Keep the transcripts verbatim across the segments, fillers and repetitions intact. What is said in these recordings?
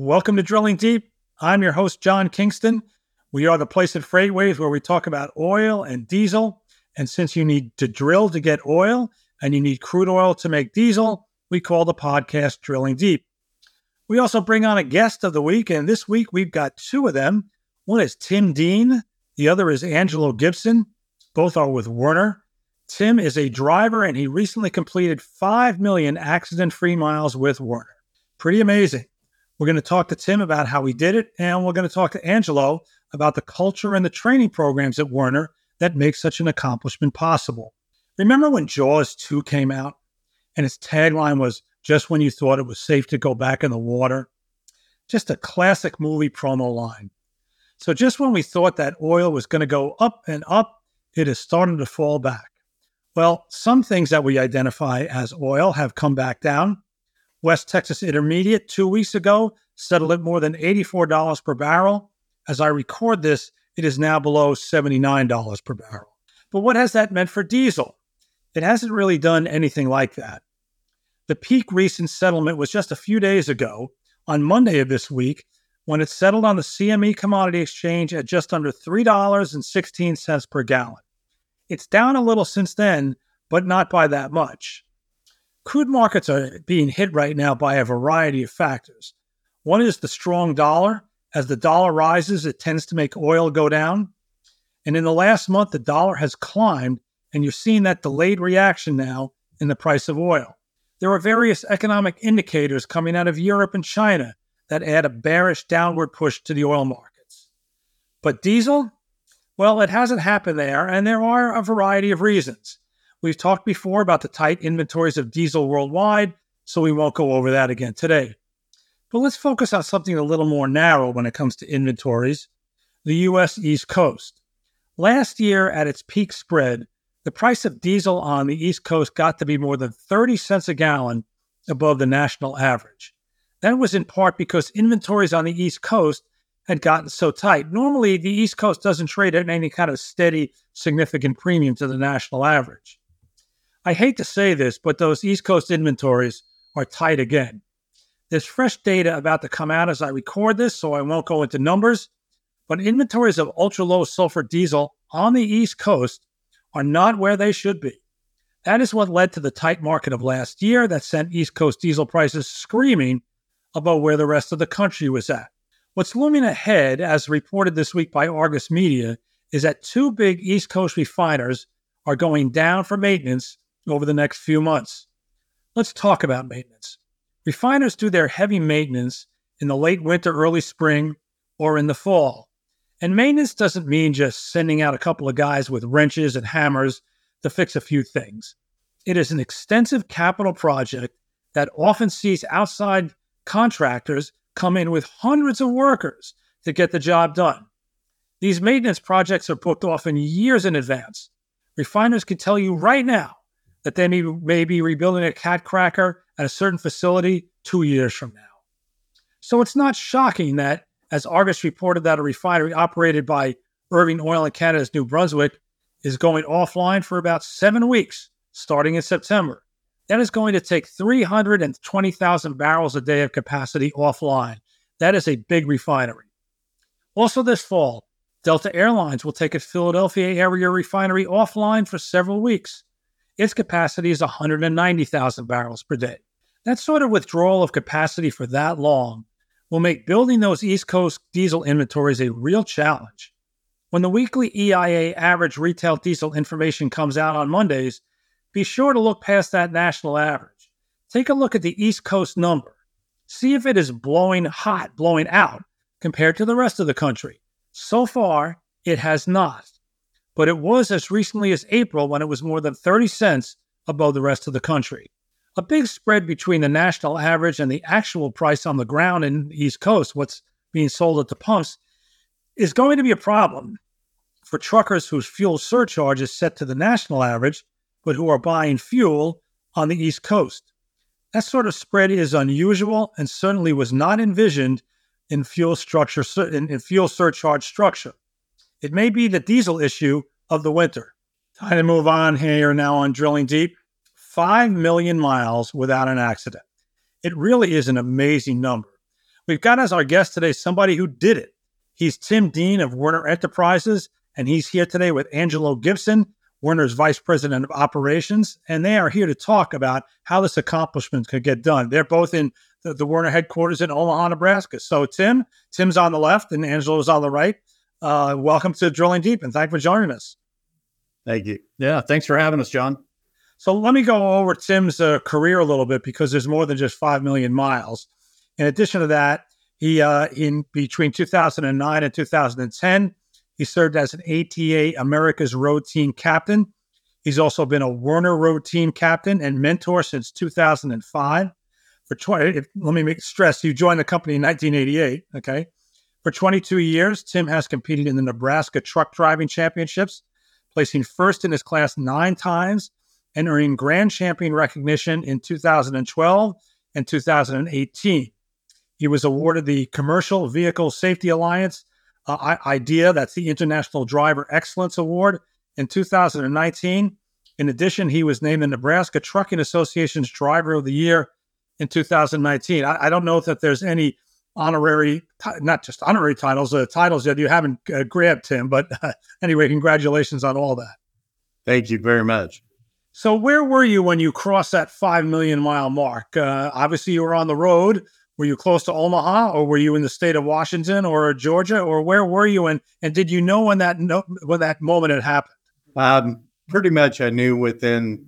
Welcome to Drilling Deep. I'm your host, John Kingston. We are the place at FreightWaves where we talk about oil and diesel. And since you need to drill to get oil and you need crude oil to make diesel, we call the podcast Drilling Deep. We also bring on a guest of the week, and this week we've got two of them. One is Tim Dean. The other is Angelo Gibson. Both are with Werner. Tim is a driver, and he recently completed five million accident-free miles with Werner. Pretty amazing. We're going to talk to Tim about how he did it, and we're going to talk to Angelo about the culture and the training programs at Werner that make such an accomplishment possible. Remember when Jaws two came out, and its tagline was, "Just when you thought it was safe to go back in the water"? Just a classic movie promo line. So just when we thought that oil was going to go up and up, it has started to fall back. Well, some things that we identify as oil have come back down. West Texas Intermediate, two weeks ago, settled at more than eighty-four dollars per barrel. As I record this, it is now below seventy-nine dollars per barrel. But what has that meant for diesel? It hasn't really done anything like that. The peak recent settlement was just a few days ago, on Monday of this week, when it settled on the C M E Commodity Exchange at just under three dollars and sixteen cents per gallon. It's down a little since then, but not by that much. Crude markets are being hit right now by a variety of factors. One is the strong dollar. As the dollar rises, it tends to make oil go down. And in the last month, the dollar has climbed, and you're seeing that delayed reaction now in the price of oil. There are various economic indicators coming out of Europe and China that add a bearish downward push to the oil markets. But diesel? Well, it hasn't happened there, and there are a variety of reasons. We've talked before about the tight inventories of diesel worldwide, so we won't go over that again today. But let's focus on something a little more narrow when it comes to inventories, the U S East Coast. Last year, at its peak spread, the price of diesel on the East Coast got to be more than thirty cents a gallon above the national average. That was in part because inventories on the East Coast had gotten so tight. Normally, the East Coast doesn't trade at any kind of steady, significant premium to the national average. I hate to say this, but those East Coast inventories are tight again. There's fresh data about to come out as I record this, so I won't go into numbers, but inventories of ultra-low sulfur diesel on the East Coast are not where they should be. That is what led to the tight market of last year that sent East Coast diesel prices screaming above where the rest of the country was at. What's looming ahead, as reported this week by Argus Media, is that two big East Coast refiners are going down for maintenance over the next few months. Let's talk about maintenance. Refiners do their heavy maintenance in the late winter, early spring, or in the fall. And maintenance doesn't mean just sending out a couple of guys with wrenches and hammers to fix a few things. It is an extensive capital project that often sees outside contractors come in with hundreds of workers to get the job done. These maintenance projects are booked often years in advance. Refiners can tell you right now that they may, may be rebuilding a cat cracker at a certain facility two years from now. So it's not shocking that, as Argus reported, that a refinery operated by Irving Oil in Canada's New Brunswick is going offline for about seven weeks, starting in September. That is going to take three hundred twenty thousand barrels a day of capacity offline. That is a big refinery. Also this fall, Delta Airlines will take its Philadelphia area refinery offline for several weeks. Its capacity is one hundred ninety thousand barrels per day. That sort of withdrawal of capacity for that long will make building those East Coast diesel inventories a real challenge. When the weekly E I A average retail diesel information comes out on Mondays, be sure to look past that national average. Take a look at the East Coast number. See if it is blowing hot, blowing out compared to the rest of the country. So far, it has not. But it was as recently as April when it was more than thirty cents above the rest of the country. A big spread between the national average and the actual price on the ground in the East Coast, what's being sold at the pumps, is going to be a problem for truckers whose fuel surcharge is set to the national average, but who are buying fuel on the East Coast. That sort of spread is unusual and certainly was not envisioned in fuel structure in, in fuel surcharge structure. It may be the diesel issue of the winter. Time to move on here now on Drilling Deep. Five million miles without an accident. It really is an amazing number. We've got as our guest today somebody who did it. He's Tim Dean of Werner Enterprises, and he's here today with Angelo Gibson, Werner's Vice President of Operations, and they are here to talk about how this accomplishment could get done. They're both in the, the Werner headquarters in Omaha, Nebraska. So Tim, Tim's on the left and Angelo's on the right. Uh, welcome to Drilling Deep, and thanks for joining us. Thank you. Yeah, thanks for having us, John. So let me go over Tim's uh, career a little bit because there's more than just five million miles. In addition to that, he uh, in between two thousand nine and two thousand ten, he served as an A T A America's Road Team Captain. He's also been a Werner Road Team Captain and mentor since two thousand five. For twenty, if, let me make stress, you joined the company in nineteen eighty-eight, okay? For twenty-two years, Tim has competed in the Nebraska Truck Driving Championships, placing first in his class nine times and earning Grand Champion recognition in two thousand twelve and two thousand eighteen. He was awarded the Commercial Vehicle Safety Alliance Uh, IDEA, that's the International Driver Excellence Award, in two thousand nineteen. In addition, he was named the Nebraska Trucking Association's Driver of the Year in two thousand nineteen. I, I don't know that there's any honorary, not just honorary titles, uh, titles that you haven't uh, grabbed, Tim. But uh, anyway, congratulations on all that. Thank you very much. So where were you when you crossed that five million mile mark? Uh, obviously, you were on the road. Were you close to Omaha, or were you in the state of Washington or Georgia, or where were you? And, and did you know when that no, when that moment had happened? Um, pretty much I knew within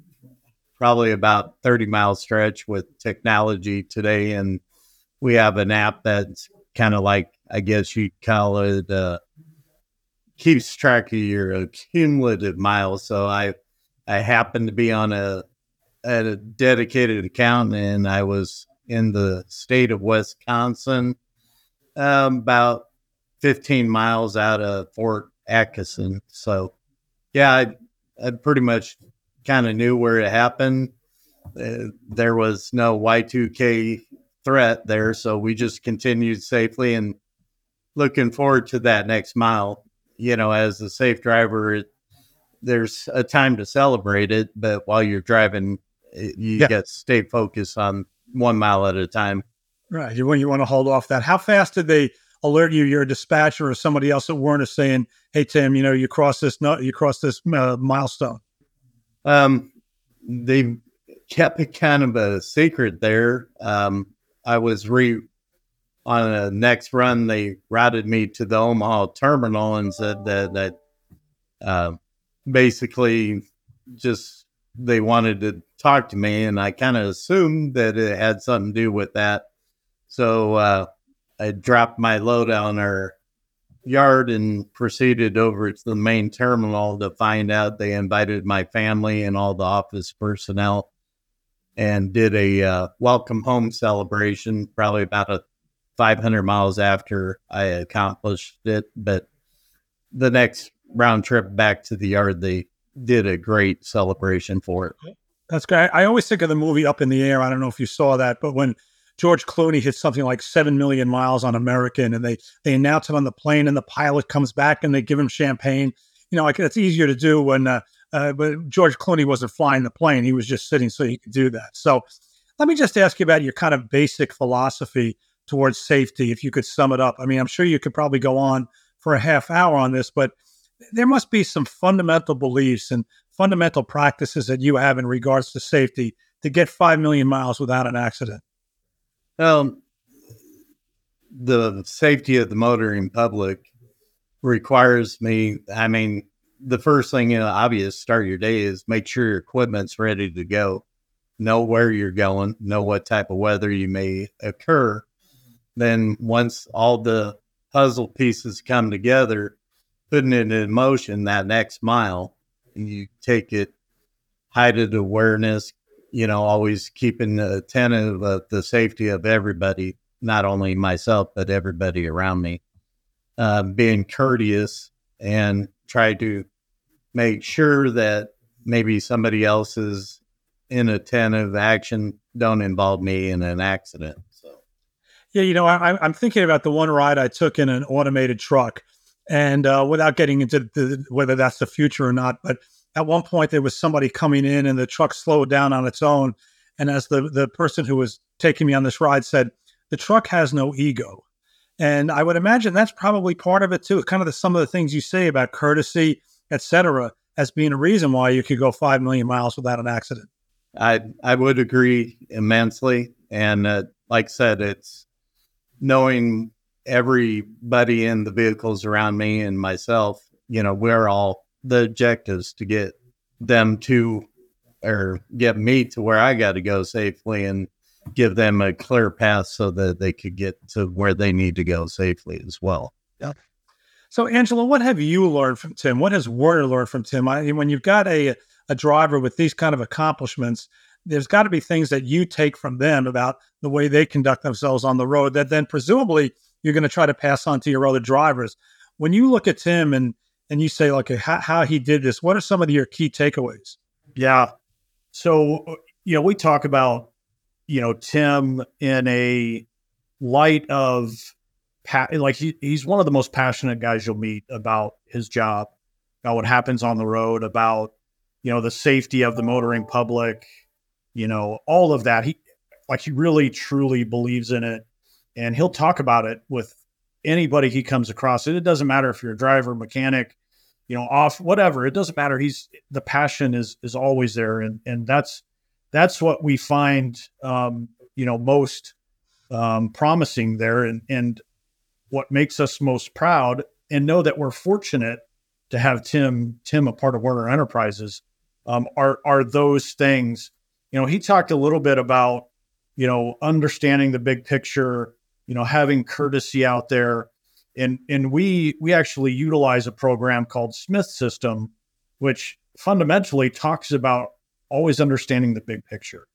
probably about thirty mile stretch with technology today. And we have an app that's kind of like, I guess you'd call it, uh, keeps track of your cumulative miles. So I, I happened to be on a, at a dedicated account, and I was in the state of Wisconsin, um, about fifteen miles out of Fort Atkinson. So, yeah, I, I pretty much kind of knew where it happened. Uh, there was no Y two K threat there, so we just continued safely and looking forward to that next mile. You know, as a safe driver, it, there's a time to celebrate it, but while you're driving, it, you yeah. got to stay focused on one mile at a time. Right. You want, you want to hold off that. How fast did they alert you, your dispatcher or somebody else at Werner, saying, hey, Tim, you know, you crossed this, no, you crossed this uh, milestone? Um, they kept it kind of a secret there. Um, I was re on the next run. They routed me to the Omaha terminal and said that, that uh, basically just they wanted to talk to me, and I kind of assumed that it had something to do with that. So uh, I dropped my load on our yard and proceeded over to the main terminal to find out. They invited my family and all the office personnel and did a uh, welcome home celebration probably about a five hundred miles after I accomplished it. But the next round trip back to the yard, they did a great celebration for it. That's great. I always think of the movie Up in the Air. I don't know if you saw that, but when George Clooney hit something like seven million miles on American, and they, they announce it on the plane, and the pilot comes back and they give him champagne. You know, like, it's easier to do when, uh, uh, but George Clooney wasn't flying the plane. He was just sitting so he could do that. So let me just ask you about your kind of basic philosophy towards safety, if you could sum it up. I mean, I'm sure you could probably go on for a half hour on this, but there must be some fundamental beliefs and fundamental practices that you have in regards to safety to get five million miles without an accident. Um, the safety of the motoring public requires me. I mean, the first thing, you know, obvious start your day is make sure your equipment's ready to go, know where you're going, know what type of weather you may occur. Then once all the puzzle pieces come together, putting it in motion that next mile. And you take it, heightened awareness, you know, always keeping attentive of the safety of everybody, not only myself, but everybody around me, uh, being courteous and try to make sure that maybe somebody else's inattentive action don't involve me in an accident. So, yeah, you know, I, I'm thinking about the one ride I took in an automated truck, and uh, without getting into the, whether that's the future or not, but at one point there was somebody coming in and the truck slowed down on its own. And as the, the person who was taking me on this ride said, the truck has no ego. And I would imagine that's probably part of it too. It's kind of the, some of the things you say about courtesy, et cetera, as being a reason why you could go five million miles without an accident. I I would agree immensely. And uh, like I said, it's knowing everybody in the vehicles around me and myself, you know, we're all the objectives to get them to, or get me to where I got to go safely, and give them a clear path so that they could get to where they need to go safely as well. Yeah. So, Angela, what have you learned from Tim? What has Werner learned from Tim? I, when you've got a, a driver with these kind of accomplishments, there's got to be things that you take from them about the way they conduct themselves on the road that then presumably you're going to try to pass on to your other drivers. When you look at Tim and and you say, like, how, how he did this, what are some of your key takeaways? Yeah. So, you know, we talk about, you know, Tim in a light of, pa- like, he, he's one of the most passionate guys you'll meet about his job, about what happens on the road, about, you know, the safety of the motoring public, you know, all of that. He, like, he really, truly believes in it. And he'll talk about it with anybody he comes across. It doesn't matter if you're a driver, mechanic, you know, off, whatever, it doesn't matter. He's, the passion is, is always there. And, and that's, that's what we find, um, you know, most, um, promising there, and, and what makes us most proud, and know that we're fortunate to have Tim, Tim, a part of Werner Enterprises, um, are, are those things. You know, he talked a little bit about, you know, understanding the big picture, you know, having courtesy out there. And and we we actually utilize a program called Smith System, which fundamentally talks about always understanding the big picture.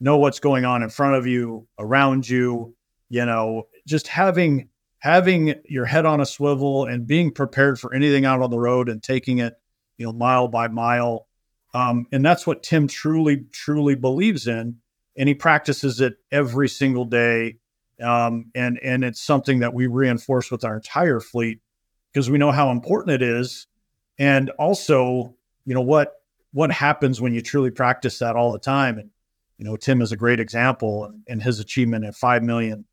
Know what's going on in front of you, around you, you know, just having having your head on a swivel and being prepared for anything out on the road and taking it, you know, mile by mile. Um, and that's what Tim truly, truly believes in. And he practices it every single day. Um, and, and it's something that we reinforce with our entire fleet, because we know how important it is. And also, you know, what, what happens when you truly practice that all the time. And, you know, Tim is a great example, and, and his achievement at five million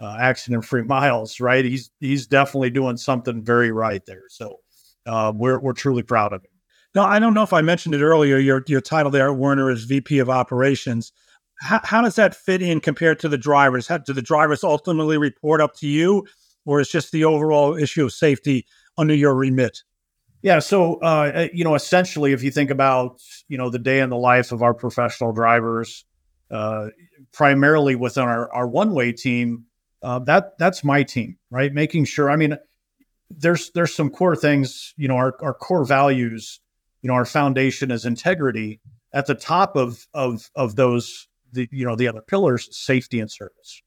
uh, accident free miles, right? He's, he's definitely doing something very right there. So, uh, we're, we're truly proud of him. Now, I don't know if I mentioned it earlier, your, your title there at Werner is V P of Operations. How, how does that fit in compared to the drivers? How, do the drivers ultimately report up to you, or is just the overall issue of safety under your remit? Yeah. So, uh, you know, essentially, if you think about, you know, the day in the life of our professional drivers, uh, primarily within our, our one-way team, uh, that that's my team, right? Making sure, I mean, there's, there's some core things, you know, our, our core values, you know, our foundation is integrity. At the top of, of, of those, the, you know, the other pillars, safety and service,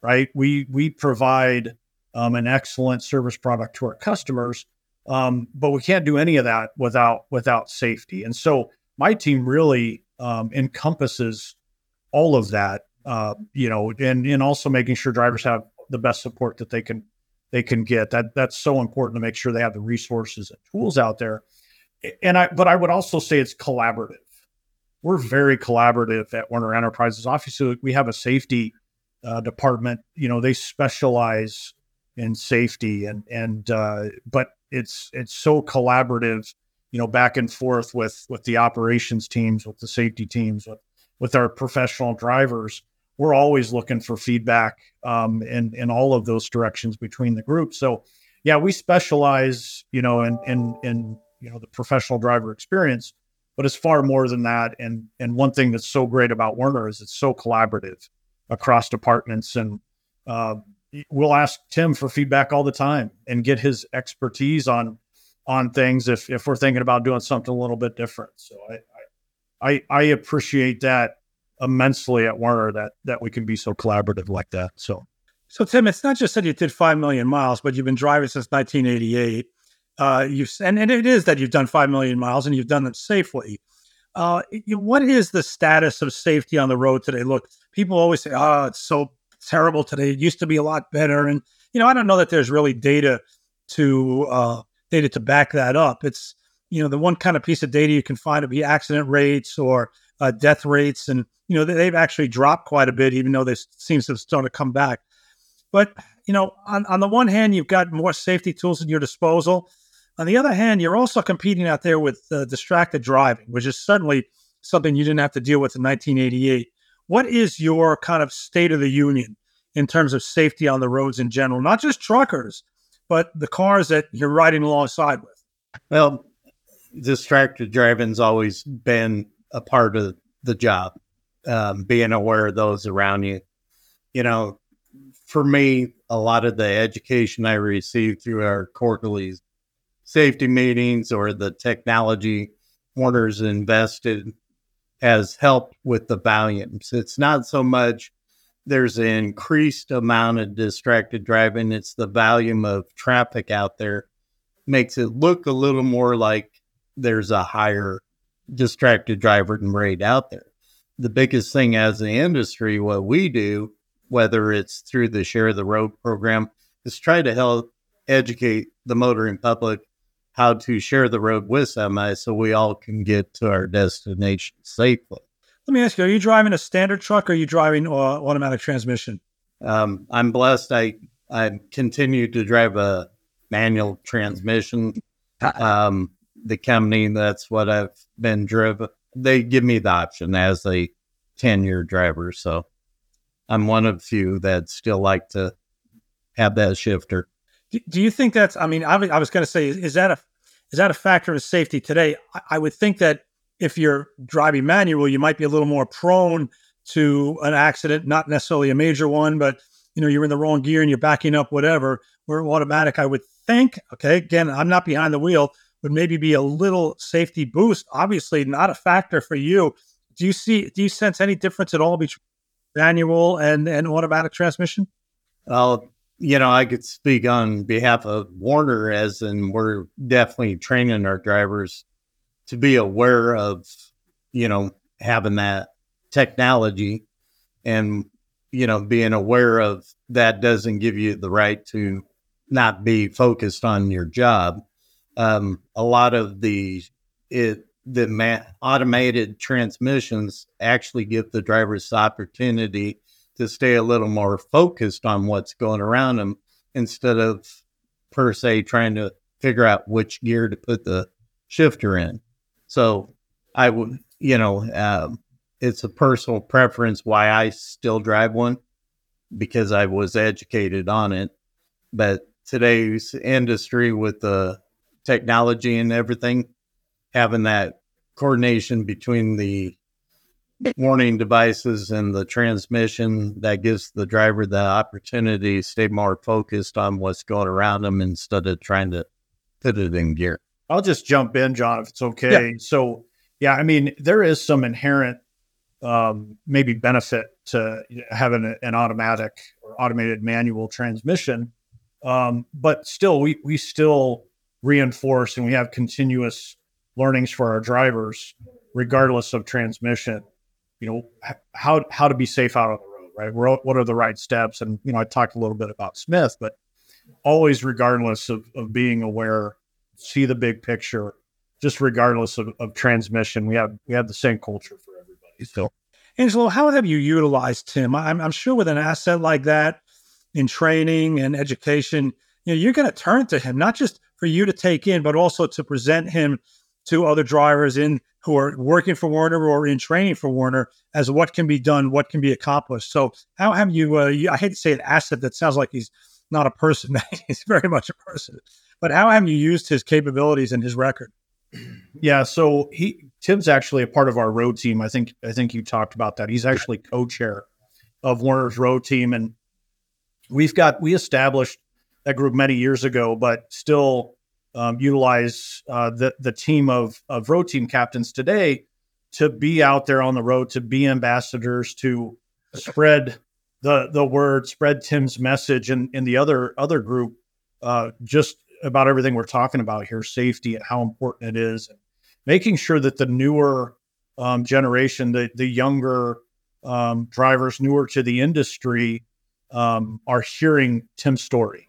right? We, we provide um, an excellent service product to our customers, um, but we can't do any of that without, without safety. And so my team really um, encompasses all of that, uh, you know, and, and also making sure drivers have the best support that they can, they can get. That that's so important, to make sure they have the resources and tools out there. And I, but I would also say it's collaborative. We're very collaborative at Werner Enterprises. Obviously, we have a safety uh, department. You know, they specialize in safety, and and uh, but it's it's so collaborative. You know, back and forth with with the operations teams, with the safety teams, with with our professional drivers. We're always looking for feedback um, in in all of those directions between the group. So, yeah, we specialize, you know, in in in you know the professional driver experience. But it's far more than that. And and one thing that's so great about Werner is it's so collaborative across departments. And, uh, we'll ask Tim for feedback all the time and get his expertise on on things if if we're thinking about doing something a little bit different. So I I, I appreciate that immensely at Werner, that that we can be so collaborative like that. So so Tim, it's not just that you did five million miles, but you've been driving since nineteen eighty-eight. Uh, you've and, and it is that you've done five million miles and you've done them safely. Uh, you, what is the status of safety on the road today? Look, people always say, "Oh, it's so terrible today. It used to be a lot better." And you know, I don't know that there's really data to uh, data to back that up. It's, you know, the one kind of piece of data you can find would be accident rates or uh, death rates, and you know they've actually dropped quite a bit, even though they seems to have started to come back. But you know, on, on the one hand, you've got more safety tools at your disposal. On the other hand, you're also competing out there with uh, distracted driving, which is certainly something you didn't have to deal with in nineteen eighty-eight. What is your kind of state of the union in terms of safety on the roads in general, not just truckers, but the cars that you're riding alongside with? Well, distracted driving's always been a part of the job, um, being aware of those around you. You know, for me, a lot of the education I received through our quarterlies, safety meetings, or the technology Werner's invested has helped with the volumes. It's not so much there's an increased amount of distracted driving. It's the volume of traffic out there makes it look a little more like there's a higher distracted driver rate out there. The biggest thing as an industry, what we do, whether it's through the Share the Road program, is try to help educate the motoring public how to share the road with semi so we all can get to our destination safely. Let me ask you, are you driving a standard truck or are you driving uh, automatic transmission? Um, I'm blessed. I, I continue to drive a manual transmission. Um, the company, that's what I've been driven. They give me the option as a ten-year driver. So I'm one of few that still like to have that shifter. Do you think that's, I mean, I was going to say, is that a is that a factor of safety today? I would think that if you're driving manual, you might be a little more prone to an accident, not necessarily a major one, but, you know, you're in the wrong gear and you're backing up, whatever. Where automatic, I would think, okay, again, I'm not behind the wheel, would maybe be a little safety boost. Obviously not a factor for you. Do you see, do you sense any difference at all between manual and, and automatic transmission? Well, you know, I could speak on behalf of Werner, as in we're definitely training our drivers to be aware of, you know, having that technology and, you know, being aware of that doesn't give you the right to not be focused on your job. Um, a lot of the it, the ma- automated transmissions actually give the drivers the opportunity to stay a little more focused on what's going around them instead of per se trying to figure out which gear to put the shifter in. So I would, you know, um, it's a personal preference why I still drive one, because I was educated on it. But today's industry with the technology and everything, having that coordination between the warning devices and the transmission, that gives the driver the opportunity to stay more focused on what's going around them instead of trying to put it in gear. I'll just jump in, John, if it's okay. Yeah. So, yeah, I mean, there is some inherent um, maybe benefit to having an automatic or automated manual transmission. Um, but still, we, we still reinforce and we have continuous learnings for our drivers, regardless of transmission. You know, how how to be safe out on the road, right? We're, what are the right steps? And, you know, I talked a little bit about Smith, but always regardless of, of being aware, see the big picture, just regardless of, of transmission, we have we have the same culture for everybody. So, Angelo, how have you utilized Tim? I'm, I'm sure with an asset like that in training and education, you know, you're going to turn to him, not just for you to take in, but also to present him to other drivers in who are working for Werner or in training for Werner as what can be done, what can be accomplished. So how have you, uh, you I hate to say an asset, that sounds like he's not a person. He's very much a person. But how have you used his capabilities and his record? Yeah, so he Tim's actually a part of our road team. I think I think you talked about that. He's actually co-chair of Werner's road team. And we've got, we established that group many years ago, but still um, utilize uh, the, the team of, of road team captains today to be out there on the road, to be ambassadors, to spread the the word, spread Tim's message, and, and the other other group uh, just about everything we're talking about here, safety and how important it is, and making sure that the newer um, generation, the, the younger um, drivers newer to the industry um, are hearing Tim's story.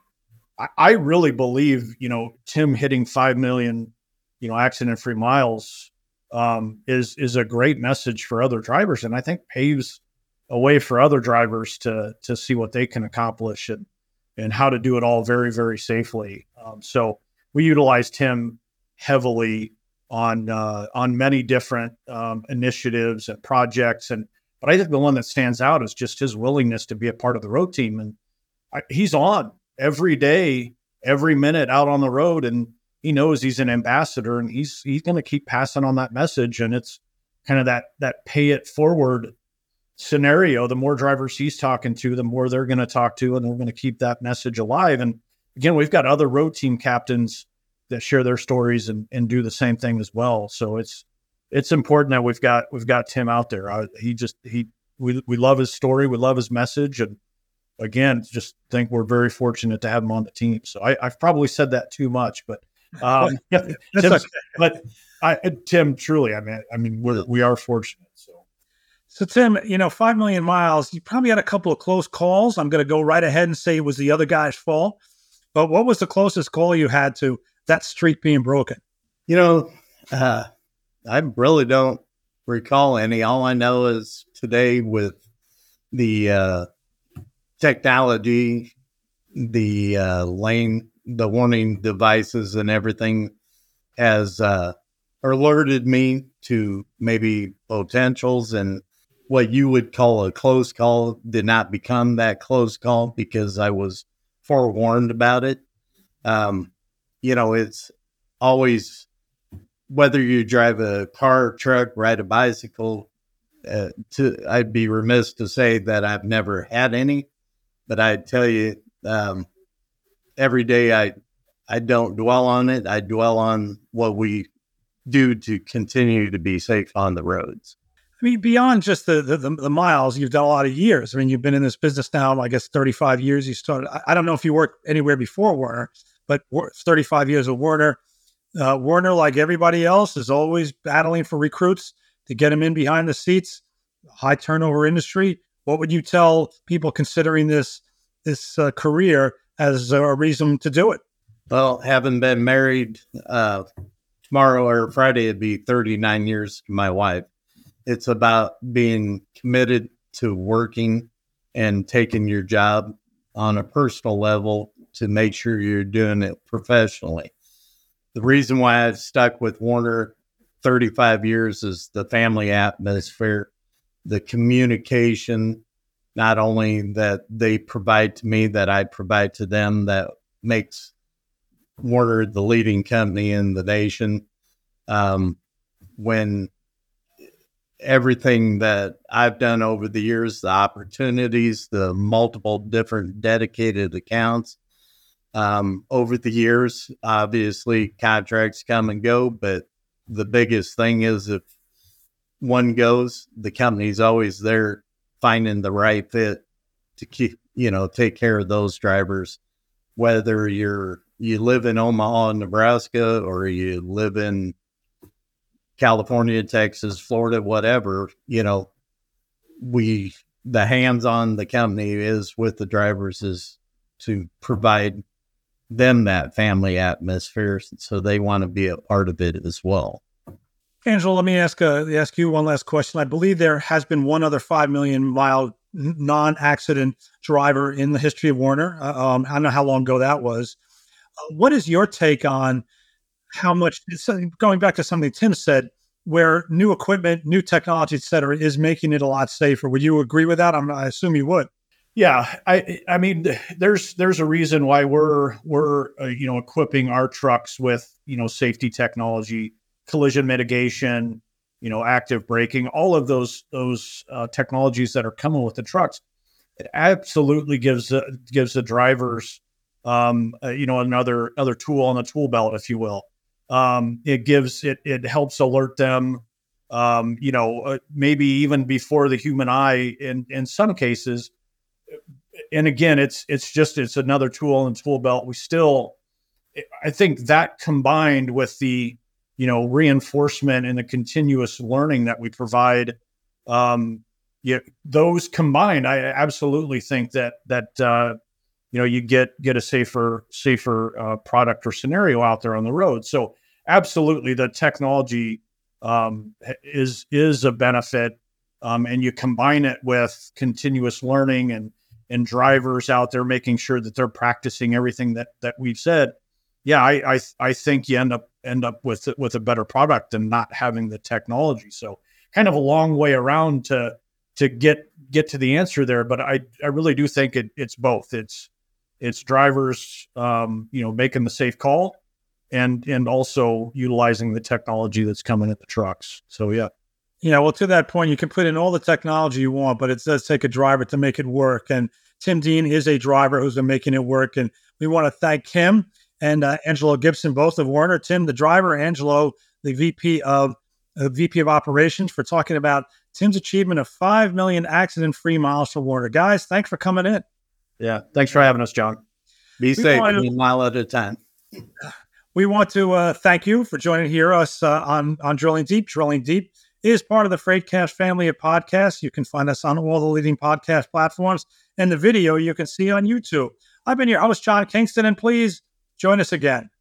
I, I really believe, you know, Tim hitting five million, you know, accident-free miles um, is, is a great message for other drivers. And I think paves a way for other drivers to, to see what they can accomplish and, and how to do it all very, very safely. Um, so we utilized Tim heavily on uh, on many different um, initiatives and projects, and but I think the one that stands out is just his willingness to be a part of the road team. And I, he's on every day, every minute out on the road, and he knows he's an ambassador, and he's he's going to keep passing on that message. And it's kind of that that pay it forward scenario. The more drivers he's talking to, the more they're going to talk to, and we're going to keep that message alive. And again, we've got other road team captains that share their stories and, and do the same thing as well. So it's, it's important that we've got, we've got Tim out there. I, he just, he, we, we love his story. We love his message. And again, just think we're very fortunate to have him on the team. So I, I've probably said that too much, but, um, Tim, okay. but I, Tim, truly, I mean, I mean, we're, we are fortunate. So, so Tim, you know, five million miles, you probably had a couple of close calls. I'm going to go right ahead and say it was the other guy's fault, but what was the closest call you had to that streak being broken? You know, uh, I really don't recall any. All I know is today with the uh, technology, the uh, lane, the warning devices and everything has uh, alerted me to maybe potentials, and what you would call a close call did not become that close call because I was forewarned about it. Um, You know, it's always, whether you drive a car, truck, ride a bicycle, uh, to, I'd be remiss to say that I've never had any, but I tell you, um, every day I, I don't dwell on it. I dwell on what we do to continue to be safe on the roads. I mean, beyond just the, the, the miles, you've done a lot of years. I mean, you've been in this business now, I guess, thirty-five years you started. I, I don't know if you worked anywhere before Werner, but thirty-five years of Werner. Uh, Werner, like everybody else, is always battling for recruits to get them in behind the seats. High turnover industry. What would you tell people considering this this uh, career as a reason to do it? Well, having been married, uh, tomorrow or Friday, it'd be thirty-nine years to my wife. It's about being committed to working and taking your job on a personal level to make sure you're doing it professionally. The reason why I've stuck with Werner thirty-five years is the family atmosphere, the communication, not only that they provide to me, that I provide to them, that makes Werner the leading company in the nation. Um, when everything that I've done over the years, the opportunities, the multiple different dedicated accounts, Um, over the years, obviously contracts come and go, but the biggest thing is if one goes, the company's always there finding the right fit to keep, you know, take care of those drivers, whether you're, you live in Omaha, Nebraska, or you live in California, Texas, Florida, whatever, you know, we, the hands on the company is with the drivers is to provide them that family atmosphere, so they want to be a part of it as well. Angela, let me ask uh, ask you one last question. I believe there has been one other five million mile non-accident driver in the history of Werner. Uh, um, I don't know how long ago that was. Uh, what is your take on how much, going back to something Tim said, where new equipment, new technology, et cetera, is making it a lot safer? Would you agree with that? I'm, I assume you would. Yeah, I I mean, there's there's a reason why we're we're uh, you know equipping our trucks with you know safety technology, collision mitigation, you know active braking, all of those those uh, technologies that are coming with the trucks. it absolutely gives uh, gives the drivers um, uh, you know another another tool on the tool belt, if you will. Um, it gives it it helps alert them, um, you know, uh, maybe even before the human eye in in some cases. And again, it's it's just it's another tool in the tool belt. We still, I think that combined with the you know reinforcement and the continuous learning that we provide, um, yeah, those combined, I absolutely think that that uh, you know you get get a safer safer uh, product or scenario out there on the road. So absolutely, the technology um, is is a benefit, um, and you combine it with continuous learning and. and drivers out there making sure that they're practicing everything that, that we've said. Yeah, I I, I think you end up end up with with a better product than not having the technology. So kind of a long way around to to get get to the answer there, but I I really do think it, it's both. It's it's drivers um, you know making the safe call and and also utilizing the technology that's coming at the trucks. So yeah. Yeah, well, to that point, you can put in all the technology you want, but it does take a driver to make it work. And Tim Dean is a driver who's been making it work. And we want to thank him and uh, Angelo Gibson, both of Werner. Tim, the driver, Angelo, the V P of uh, V P of Operations, for talking about Tim's achievement of five million accident-free miles for Werner. Guys, thanks for coming in. Yeah, thanks for having us, John. Be we safe. To- a mile at a time. We want to uh, thank you for joining here us uh, on, on Drilling Deep. Drilling Deep is part of the FreightCast family of podcasts. You can find us on all the leading podcast platforms, and the video you can see on YouTube. I've been your host, John Kingston, and please join us again.